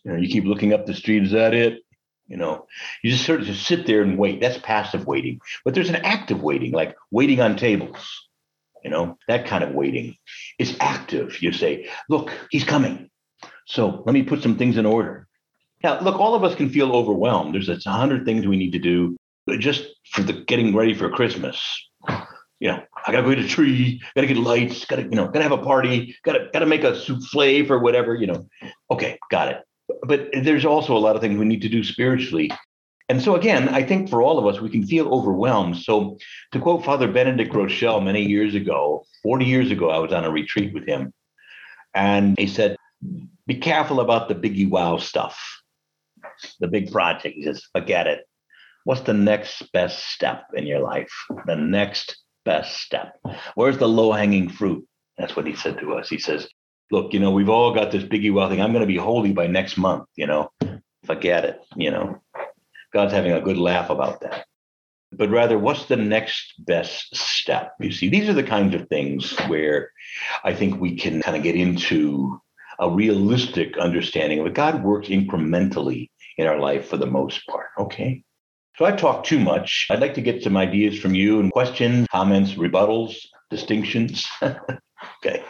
You know, you keep looking up the street, is that it? You know, you just sort of just sit there and wait. That's passive waiting. But there's an active waiting, like waiting on tables, you know, that kind of waiting. It's active. You say, look, he's coming. So let me put some things in order. Now, look, all of us can feel overwhelmed. There's a hundred things we need to do just for the getting ready for Christmas. You know, I got to go get a tree, got to get lights, got to, you know, got to have a party, got to, got to make a souffle for whatever, you know. Okay, got it. But there's also a lot of things we need to do spiritually. And so, again, I think for all of us, we can feel overwhelmed. So to quote Father Benedict Rochelle many years ago, forty years ago, I was on a retreat with him. And he said, be careful about the biggie wow stuff, the big project. He says, forget it. What's the next best step in your life? The next best step. Where's the low-hanging fruit? That's what he said to us. He says, look, you know, we've all got this biggie well thing. I'm going to be holy by next month, you know, forget it, you know, God's having a good laugh about that. But rather, what's the next best step? You see, these are the kinds of things where I think we can kind of get into a realistic understanding of God works incrementally in our life for the most part. Okay. So I talk too much. I'd like to get some ideas from you and questions, comments, rebuttals, distinctions. Okay.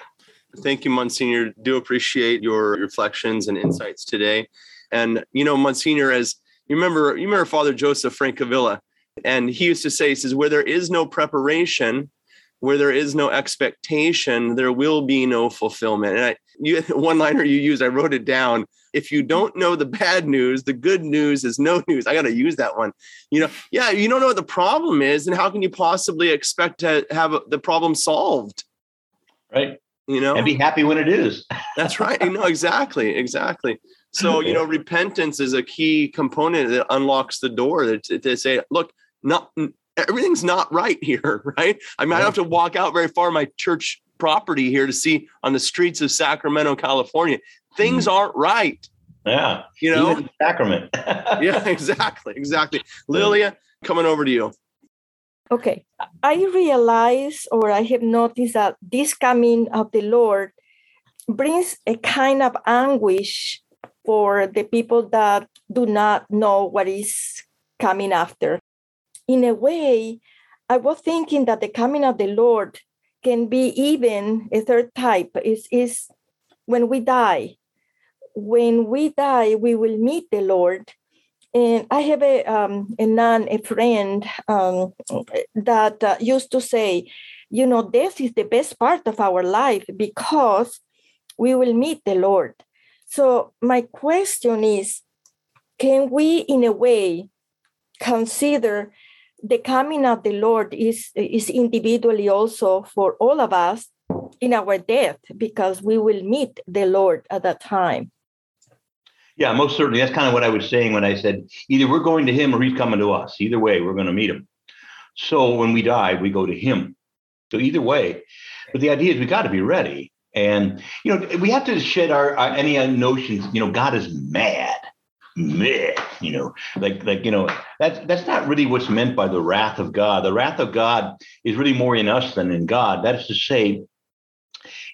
Thank you, Monsignor. Do appreciate your reflections and insights today. And, you know, Monsignor, as you remember, you remember Father Joseph Francavilla, and he used to say, he says, where there is no preparation, where there is no expectation, there will be no fulfillment. And I, you, one liner you used, I wrote it down. If you don't know the bad news, the good news is no news. I got to use that one. You know, yeah, you don't know what the problem is, and how can you possibly expect to have the problem solved? Right. You know, and be happy when it is. That's right. You know, exactly. Exactly. So, you know, repentance is a key component that unlocks the door that they say, look, not everything's not right here. Right. I might yeah. have to walk out very far my church property here to see on the streets of Sacramento, California, things mm. aren't right. Yeah. You know, even Sacramento. Yeah, exactly. Exactly. Lilia, coming over to you. Okay, I realize or I have noticed that this coming of the Lord brings a kind of anguish for the people that do not know what is coming after. In a way, I was thinking that the coming of the Lord can be even a third type. It is when we die. When we die, we will meet the Lord. And I have a um, a nun, a friend um, that uh, used to say, you know, death is the best part of our life because we will meet the Lord. So my question is, can we, in a way, consider the coming of the Lord is, is individually also for all of us in our death, because we will meet the Lord at that time? Yeah, most certainly. That's kind of what I was saying when I said either we're going to him or he's coming to us. Either way, we're going to meet him. So when we die, we go to him. So either way. But the idea is we got to be ready. And, you know, we have to shed our, our any notions, you know, God is mad. Meh, you know, like, like, you know, that's, that's not really what's meant by the wrath of God. The wrath of God is really more in us than in God. That is to say,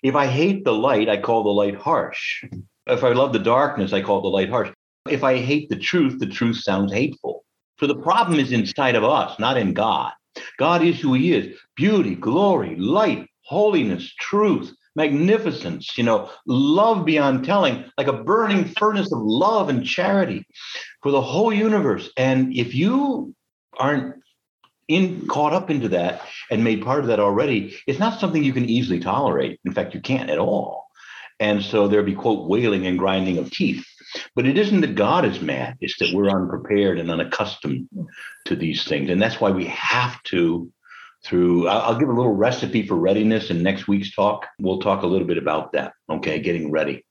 if I hate the light, I call the light harsh. If I love the darkness, I call the light harsh. If I hate the truth, the truth sounds hateful. So the problem is inside of us, not in God. God is who he is. Beauty, glory, light, holiness, truth. magnificence, you know, love beyond telling, like a burning furnace of love and charity for the whole universe. And if you aren't in caught up into that and made part of that already, it's not something you can easily tolerate. In fact, you can't at all. And so there'd be, quote, wailing and grinding of teeth. But it isn't that God is mad. It's that we're unprepared and unaccustomed to these things. And that's why we have to, through, I'll give a little recipe for readiness in next week's talk. We'll talk a little bit about that, okay, getting ready.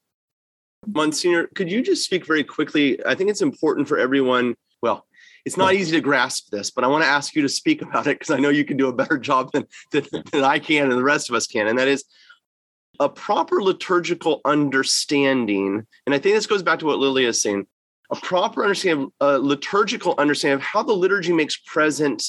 Monsignor, could you just speak very quickly? I think it's important for everyone. Well, it's not easy to grasp this, but I want to ask you to speak about it because I know you can do a better job than, than, than I can and the rest of us can. And that is, a proper liturgical understanding, and I think this goes back to what Lily is saying, a proper understanding, a liturgical understanding of how the liturgy makes present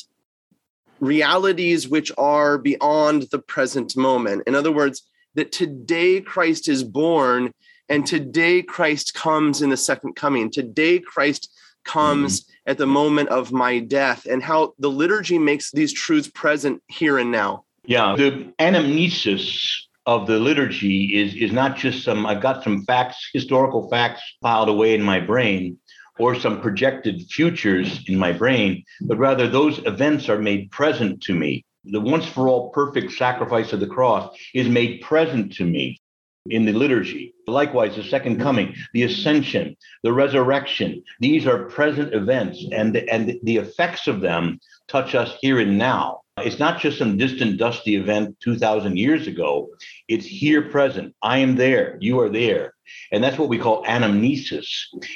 realities which are beyond the present moment. In other words, that today Christ is born, and today Christ comes in the second coming. Today Christ comes mm-hmm. at the moment of my death, and how the liturgy makes these truths present here and now. Yeah, the anamnesis of the liturgy is, is not just some, I've got some facts, historical facts piled away in my brain or some projected futures in my brain, but rather those events are made present to me. The once for all perfect sacrifice of the cross is made present to me in the liturgy. Likewise, the second coming, the ascension, the resurrection, these are present events, and, and the effects of them touch us here and now. It's not just some distant, dusty event two thousand years ago. It's here present. I am there. You are there. And that's what we call anamnesis.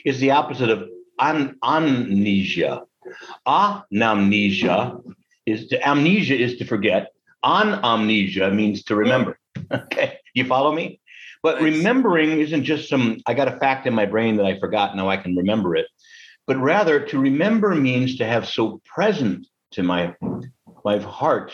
It's the opposite of an- amnesia. Anamnesia is to, amnesia is to forget. Anamnesia means to remember. Okay. You follow me? But remembering isn't just some, I got a fact in my brain that I forgot. Now I can remember it. But rather, to remember means to have so present to my my heart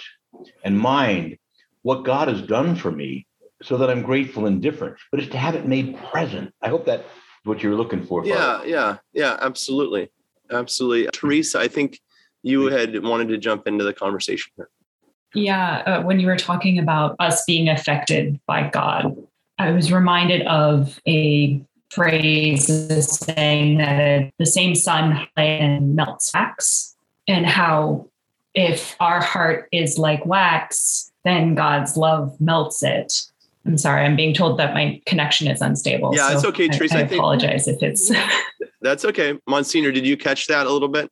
and mind, what God has done for me, so that I'm grateful and different, but it's to have it made present. I hope that's what you're looking for. Yeah, yeah, yeah, absolutely. Absolutely. Teresa, I think you had wanted to jump into the conversation here. Yeah, uh, when you were talking about us being affected by God, I was reminded of a phrase saying that the same sun and melts wax, and how if our heart is like wax, then God's love melts it. I'm sorry, I'm being told that my connection is unstable. Yeah, so it's okay, Teresa. I, I, I think, apologize if it's... That's okay. Monsignor, did you catch that a little bit?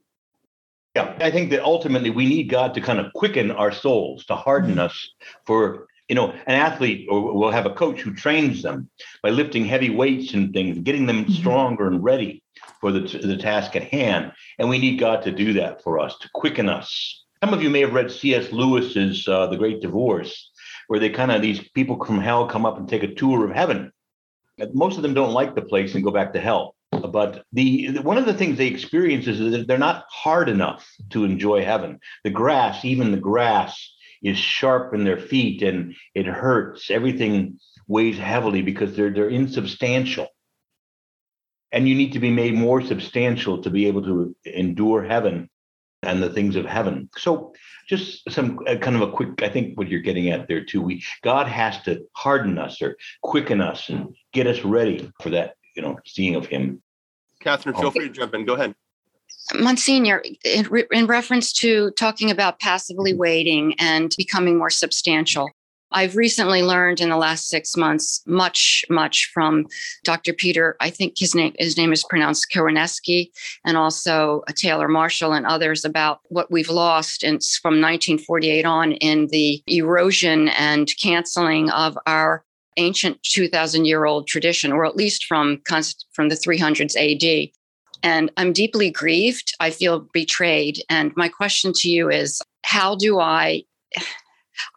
Yeah, I think that ultimately we need God to kind of quicken our souls, to harden us for, you know, an athlete, or we'll have a coach who trains them by lifting heavy weights and things, getting them stronger mm-hmm. and ready for the, the task at hand. And we need God to do that for us, to quicken us. Some of you may have read C S Lewis's uh, The Great Divorce, where they kind of, these people from hell come up and take a tour of heaven. Most of them don't like the place and go back to hell. But the one of the things they experience is that they're not hard enough to enjoy heaven. The grass, even the grass, is sharp in their feet and it hurts. Everything weighs heavily because they're they're insubstantial. And you need to be made more substantial to be able to endure heaven and the things of heaven. So just some uh, kind of a quick, I think what you're getting at there too, we God has to harden us or quicken us and get us ready for that, you know, seeing of him. Catherine, feel free to jump in. Go ahead. Monsignor, in, re- in reference to talking about passively waiting and becoming more substantial, I've recently learned in the last six months much, much from Doctor Peter, I think his name his name is pronounced Kwasniewski, and also Taylor Marshall and others, about what we've lost in, from nineteen forty-eight on, in the erosion and canceling of our ancient two thousand year old tradition, or at least from, from the three hundreds A D. And I'm deeply grieved. I feel betrayed. And my question to you is, how do I...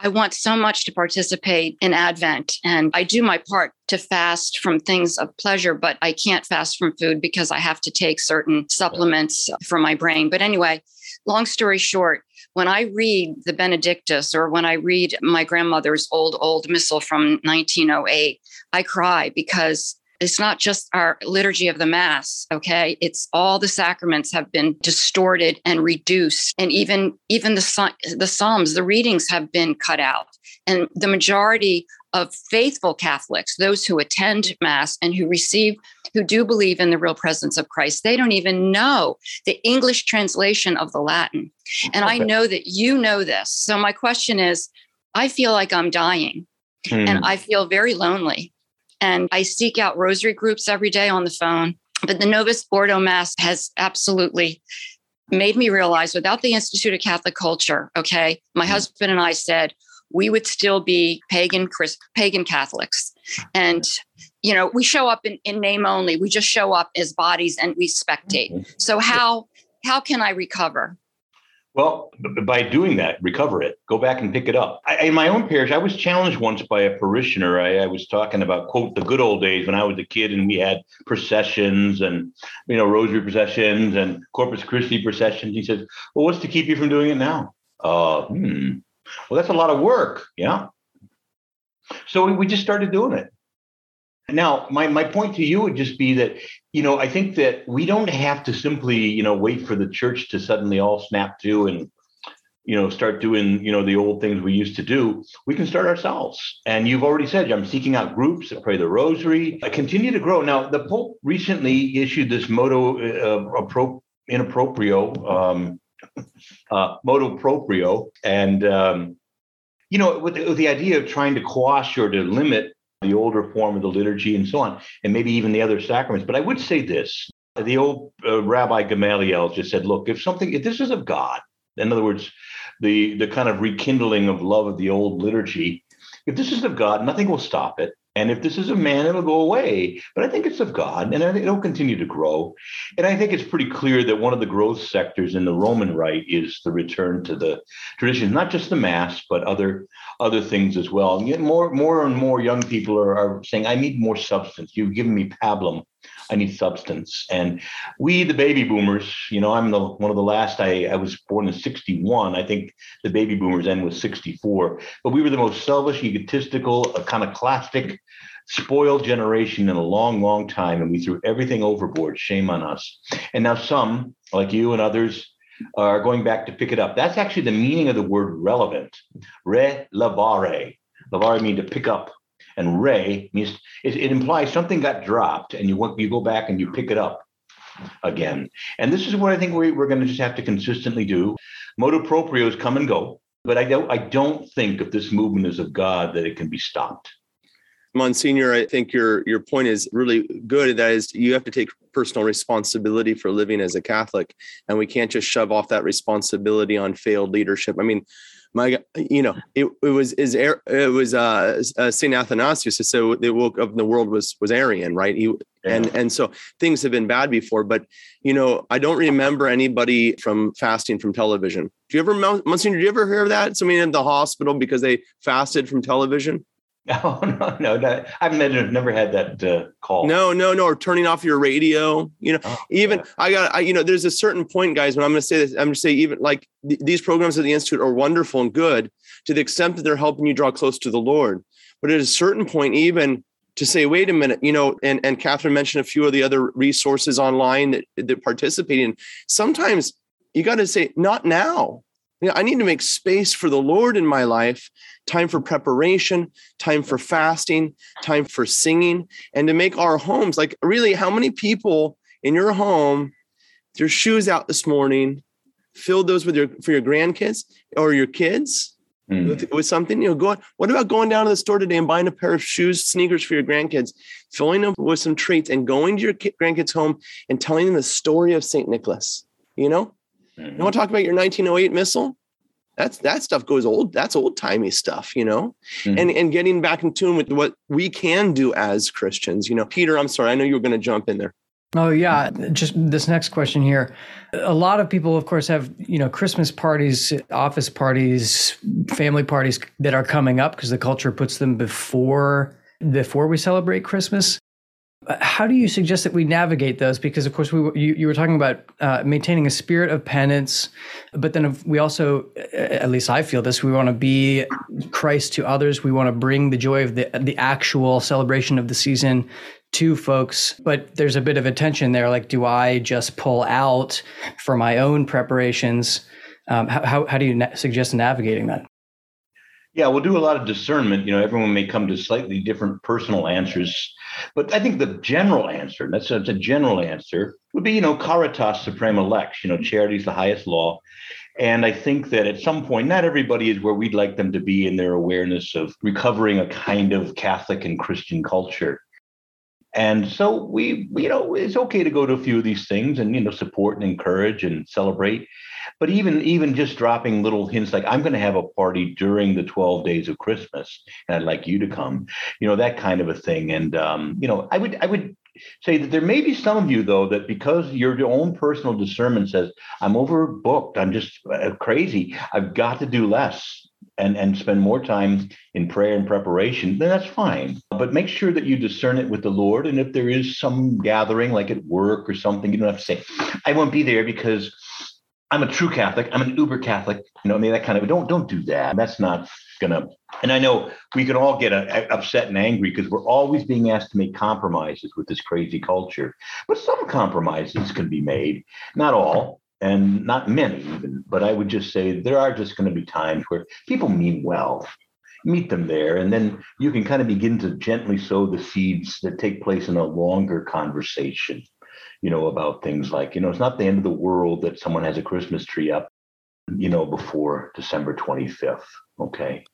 I want so much to participate in Advent, and I do my part to fast from things of pleasure, but I can't fast from food because I have to take certain supplements for my brain. But anyway, long story short, when I read the Benedictus, or when I read my grandmother's old, old missal from nineteen oh eight, I cry because It's not just our liturgy of the Mass, okay? It's all the sacraments have been distorted and reduced. And even, even the, the Psalms, the readings have been cut out. And the majority of faithful Catholics, those who attend Mass and who receive, who do believe in the real presence of Christ, they don't even know the English translation of the Latin. And okay. I know that you know this. So my question is, I feel like I'm dying hmm. and I feel very lonely. And I seek out rosary groups every day on the phone. But the Novus Ordo Mass has absolutely made me realize without the Institute of Catholic Culture, okay, my mm-hmm. husband and I said we would still be pagan Christ, pagan Catholics. And, you know, we show up in, in name only. We just show up as bodies and we spectate. Mm-hmm. So how how can I recover? Well, by doing that, recover it, go back and pick it up. I, in my own parish, I was challenged once by a parishioner. I, I was talking about, quote, the good old days when I was a kid and we had processions and, you know, rosary processions and Corpus Christi processions. He says, well, what's to keep you from doing it now? Uh, hmm. Well, that's a lot of work. Yeah. So we, we just started doing it. Now, my, my point to you would just be that, you know, I think that we don't have to simply, you know, wait for the church to suddenly all snap to and, you know, start doing, you know, the old things we used to do. We can start ourselves. And you've already said, I'm seeking out groups that pray the rosary. I continue to grow. Now, the Pope recently issued this moto uh, appro- inappropriate, um, uh, moto proprio. And, um, you know, with the, with the idea of trying to quash or to limit the older form of the liturgy and so on, and maybe even the other sacraments. But I would say this, the old uh, Rabbi Gamaliel just said, look, if something, if this is of God, in other words, the, the kind of rekindling of love of the old liturgy, if this is of God, nothing will stop it. And if this is of man, it'll go away. But I think it's of God, and I think it'll continue to grow. And I think it's pretty clear that one of the growth sectors in the Roman Rite is the return to the traditions, not just the Mass, but other other things as well. And yet more, more and more young people are, are saying, I need more substance. You've given me pablum. I need substance. And we, the baby boomers, you know, I'm the one of the last, I, I was born in sixty-one. I think the baby boomers end with sixty-four. But we were the most selfish, egotistical, iconoclastic, spoiled generation in a long, long time. And we threw everything overboard. Shame on us. And now some, like you and others, are going back to pick it up. That's actually the meaning of the word relevant. Re lavare. Lavare means to pick up. And re means it, it implies something got dropped, and you you go back and you pick it up again. And this is what I think we, we're going to just have to consistently do. Motu proprios come and go, but I don't I don't think if this movement is of God that it can be stopped. Monsignor, I think your your point is really good. That is, you have to take personal responsibility for living as a Catholic, and we can't just shove off that responsibility on failed leadership. I mean. My, you know, it, it was is it was uh, uh, Saint Athanasius who said the woke of the world was was Arian, right? He, yeah. And and so things have been bad before, but you know, I don't remember anybody from fasting from television. Do you ever, Monsignor? Do you ever hear of that? Somebody in the hospital because they fasted from television? No, no, no, no. I've never, never had that uh, call. No, no, no. Or turning off your radio. You know, oh, even yeah. I got, I, you know, there's a certain point, guys, when I'm going to say this, I'm going to say even like th- these programs at the Institute are wonderful and good to the extent that they're helping you draw close to the Lord. But at a certain point, even to say, wait a minute, you know, and, and Catherine mentioned a few of the other resources online that, that participate in. Sometimes you got to say, not now. You know, I need to make space for the Lord in my life, time for preparation, time for fasting, time for singing, and to make our homes. Like, really, how many people in your home, their shoes out this morning, filled those with your for your grandkids or your kids mm. with, with something? You know, go. What about going down to the store today and buying a pair of shoes, sneakers for your grandkids, filling them with some treats, and going to your grandkids' home and telling them the story of Saint Nicholas, you know? You want to talk about your nineteen oh eight missal? That's that stuff goes old. That's old timey stuff, you know, mm-hmm. and and getting back in tune with what we can do as Christians. You know, Peter, I'm sorry. I know you were going to jump in there. Oh, yeah. Just this next question here. A lot of people, of course, have, you know, Christmas parties, office parties, family parties that are coming up because the culture puts them before before we celebrate Christmas. How do you suggest that we navigate those? Because, of course, we you, you were talking about uh, maintaining a spirit of penance, but then if we also, at least I feel this, we want to be Christ to others. We want to bring the joy of the the actual celebration of the season to folks, but there's a bit of a tension there. Like, do I just pull out for my own preparations? Um, how, how, how do you na- suggest navigating that? Yeah, we'll do a lot of discernment. You know, everyone may come to slightly different personal answers, but I think the general answer, and that's, that's a general answer, would be, you know, caritas suprema lex, you know, charity is the highest law. And I think that at some point, not everybody is where we'd like them to be in their awareness of recovering a kind of Catholic and Christian culture. And so we, you know, it's okay to go to a few of these things and, you know, support and encourage and celebrate. But even even just dropping little hints like, I'm going to have a party during the twelve days of Christmas, and I'd like you to come, you know, that kind of a thing. And, um, you know, I would I would say that there may be some of you, though, that because your own personal discernment says, I'm overbooked, I'm just crazy, I've got to do less. And, and spend more time in prayer and preparation, then that's fine. But make sure that you discern it with the Lord. And if there is some gathering, like at work or something, you don't have to say, I won't be there because I'm a true Catholic. I'm an uber Catholic. You know, I mean, that kind of, don't, don't do that. That's not going to, and I know we can all get a, a, upset and angry because we're always being asked to make compromises with this crazy culture. But some compromises can be made, not all. And not many even, but I would just say there are just going to be times where people mean well. Meet them there, and then you can kind of begin to gently sow the seeds that take place in a longer conversation, you know, about things like, you know, it's not the end of the world that someone has a Christmas tree up, you know, before December twenty-fifth. Okay.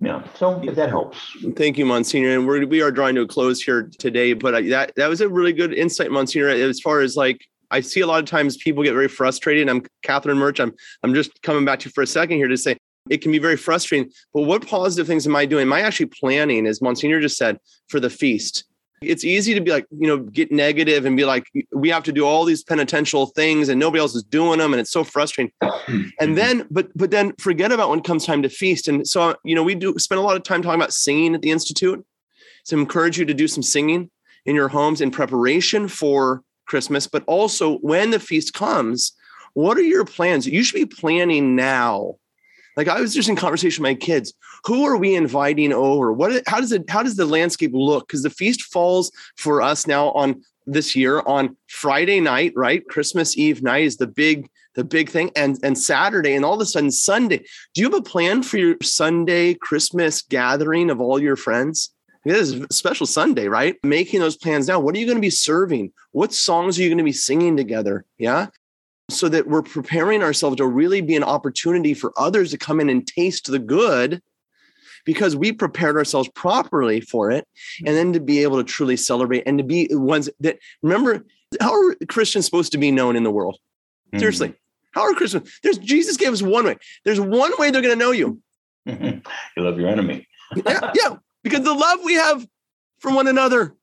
Yeah. So if that helps. Thank you, Monsignor. And we're, we are drawing to a close here today, but I, that, that was a really good insight, Monsignor, as far as like, I see a lot of times people get very frustrated. And I'm Catherine Murch. I'm I'm just coming back to you for a second here to say it can be very frustrating. But what positive things am I doing? Am I actually planning, as Monsignor just said, for the feast? It's easy to be like, you know, get negative and be like, we have to do all these penitential things and nobody else is doing them. And it's so frustrating. And then, but but then forget about when it comes time to feast. And so, you know, we do spend a lot of time talking about singing at the Institute. So I encourage you to do some singing in your homes in preparation for Christmas, but also when the feast comes, what are your plans? You should be planning now. Like I was just in conversation with my kids. Who are we inviting over? What? How does it? How does the landscape look? Because the feast falls for us now on this year on Friday night, right? Christmas Eve night is the big, the big thing, and and Saturday, and all of a sudden Sunday. Do you have a plan for your Sunday Christmas gathering of all your friends? It is a special Sunday, right? Making those plans now. What are you going to be serving? What songs are you going to be singing together? Yeah. So that we're preparing ourselves to really be an opportunity for others to come in and taste the good because we prepared ourselves properly for it. And then to be able to truly celebrate and to be ones that remember, how are Christians supposed to be known in the world? Seriously, mm. How are Christians? There's Jesus gave us one way. There's one way they're going to know you. You love your enemy. yeah. yeah. Because the love we have for one another.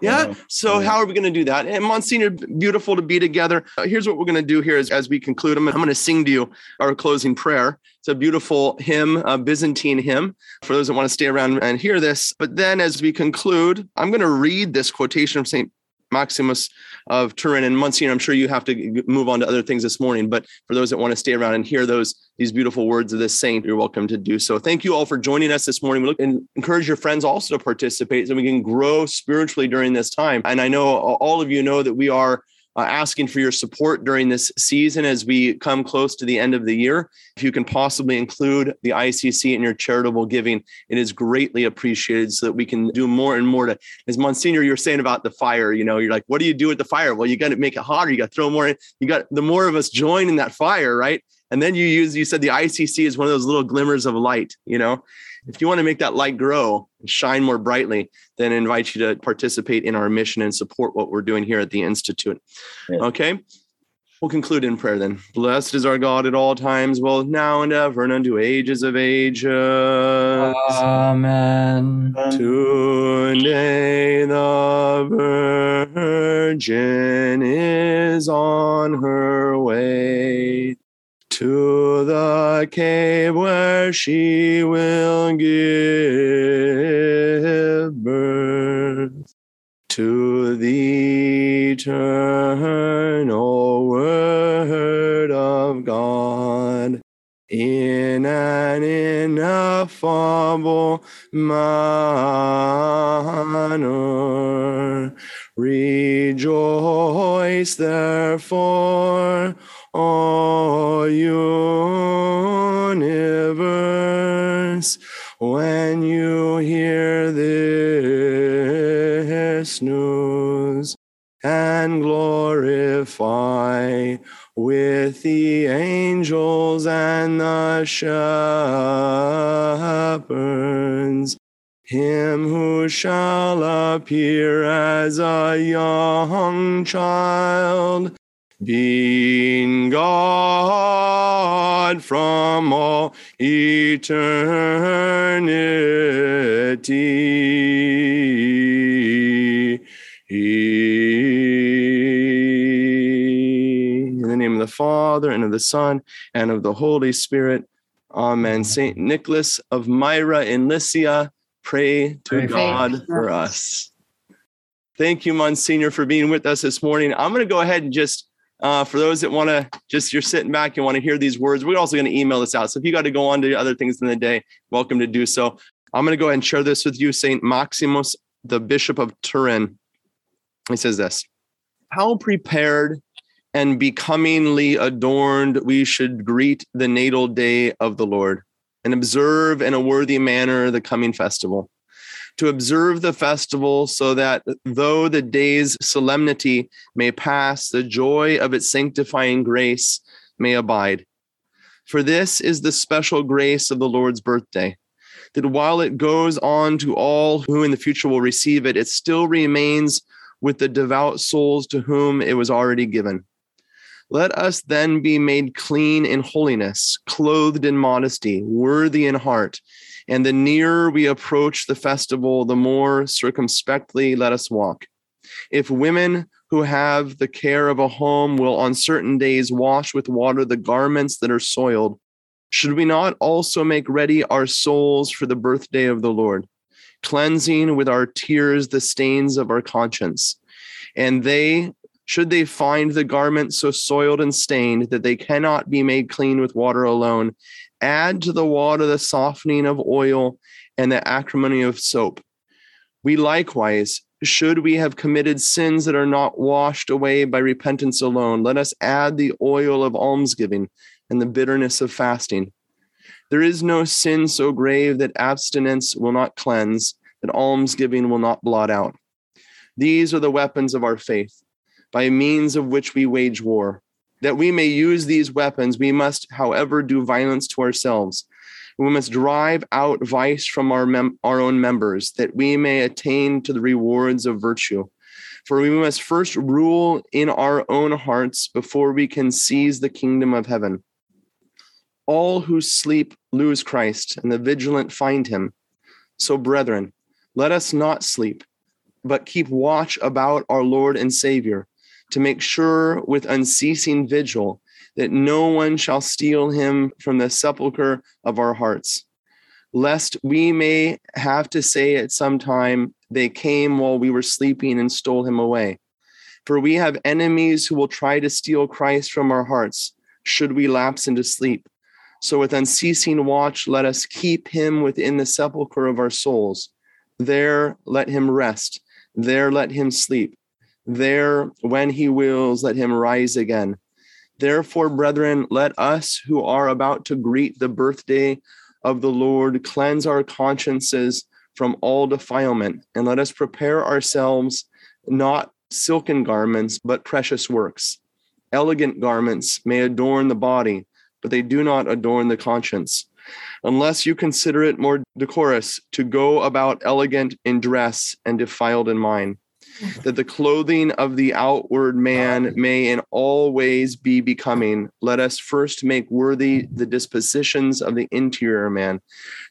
Yeah. So how are we going to do that? And Monsignor, beautiful to be together. Here's what we're going to do here as, as we conclude. I'm, I'm going to sing to you our closing prayer. It's a beautiful hymn, a Byzantine hymn for those that want to stay around and hear this. But then as we conclude, I'm going to read this quotation of Saint Maximus of Turin. And Monsignor, I'm sure you have to move on to other things this morning, but for those that want to stay around and hear those, these beautiful words of this saint, you're welcome to do so. Thank you all for joining us this morning. We look and encourage your friends also to participate so we can grow spiritually during this time. And I know all of you know that we are Uh, asking for your support during this season as we come close to the end of the year. If you can possibly include the I C C in your charitable giving, it is greatly appreciated so that we can do more and more to, as Monsignor, you were saying about the fire, you know, you're like, what do you do with the fire? Well, you got to make it hotter. You got to throw more in. You got the more of us join in that fire, right? And then you use, you said the I C C is one of those little glimmers of light, you know, if you want to make that light grow and shine more brightly, then I invite you to participate in our mission and support what we're doing here at the Institute. Yeah. Okay. We'll conclude in prayer then. Blessed is our God at all times, well, now and ever and unto ages of ages. Amen. Today the Virgin is on her way to the cave where she will give birth to the eternal Word of God in an ineffable Fable manner. Rejoice, therefore, all universe, when you hear this news, and glorify with the angels and the shepherds Him who shall appear as a young child, being God from all eternity. Of the Father, and of the Son, and of the Holy Spirit. Amen. Saint Nicholas of Myra in Lycia, pray to pray God faith. for us. Thank you, Monsignor, for being with us this morning. I'm going to go ahead and just, uh, for those that want to, just you're sitting back and want to hear these words, we're also going to email this out. So if you got to go on to other things in the day, welcome to do so. I'm going to go ahead and share this with you, Saint Maximus, the Bishop of Turin. He says this: how prepared and becomingly adorned we should greet the natal day of the Lord, and observe in a worthy manner the coming festival. To observe the festival so that though the day's solemnity may pass, the joy of its sanctifying grace may abide. For this is the special grace of the Lord's birthday, that while it goes on to all who in the future will receive it, it still remains with the devout souls to whom it was already given. Let us then be made clean in holiness, clothed in modesty, worthy in heart. And the nearer we approach the festival, the more circumspectly let us walk. If women who have the care of a home will on certain days wash with water the garments that are soiled, should we not also make ready our souls for the birthday of the Lord, cleansing with our tears the stains of our conscience? And they... should they find the garment so soiled and stained that they cannot be made clean with water alone, add to the water the softening of oil and the acrimony of soap. We likewise, should we have committed sins that are not washed away by repentance alone, let us add the oil of almsgiving and the bitterness of fasting. There is no sin so grave that abstinence will not cleanse, that almsgiving will not blot out. These are the weapons of our faith, by means of which we wage war. That we may use these weapons, we must, however, do violence to ourselves. We must drive out vice from our mem- our own members, that we may attain to the rewards of virtue. For we must first rule in our own hearts before we can seize the kingdom of heaven. All who sleep lose Christ, and the vigilant find him. So, brethren, let us not sleep, but keep watch about our Lord and Savior, to make sure with unceasing vigil that no one shall steal him from the sepulchre of our hearts, lest we may have to say at some time, they came while we were sleeping and stole him away. For we have enemies who will try to steal Christ from our hearts, should we lapse into sleep. So with unceasing watch, let us keep him within the sepulchre of our souls. There let him rest. There let him sleep. There, when he wills, let him rise again. Therefore, brethren, let us who are about to greet the birthday of the Lord cleanse our consciences from all defilement, and let us prepare ourselves not silken garments, but precious works. Elegant garments may adorn the body, but they do not adorn the conscience. Unless you consider it more decorous to go about elegant in dress and defiled in mind, that the clothing of the outward man may in all ways be becoming, let us first make worthy the dispositions of the interior man,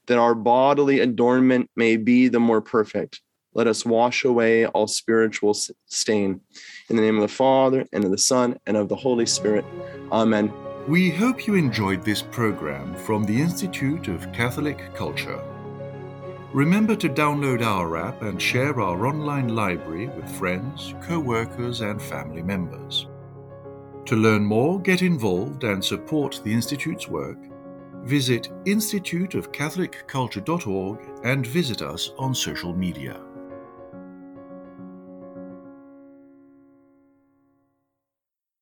that our bodily adornment may be the more perfect. Let us wash away all spiritual stain. In the name of the Father, and of the Son, and of the Holy Spirit. Amen. We hope you enjoyed this program from the Institute of Catholic Culture. Remember to download our app and share our online library with friends, co-workers, and family members. To learn more, get involved, and support the Institute's work, Visit institute of catholic culture dot org and visit us on social media.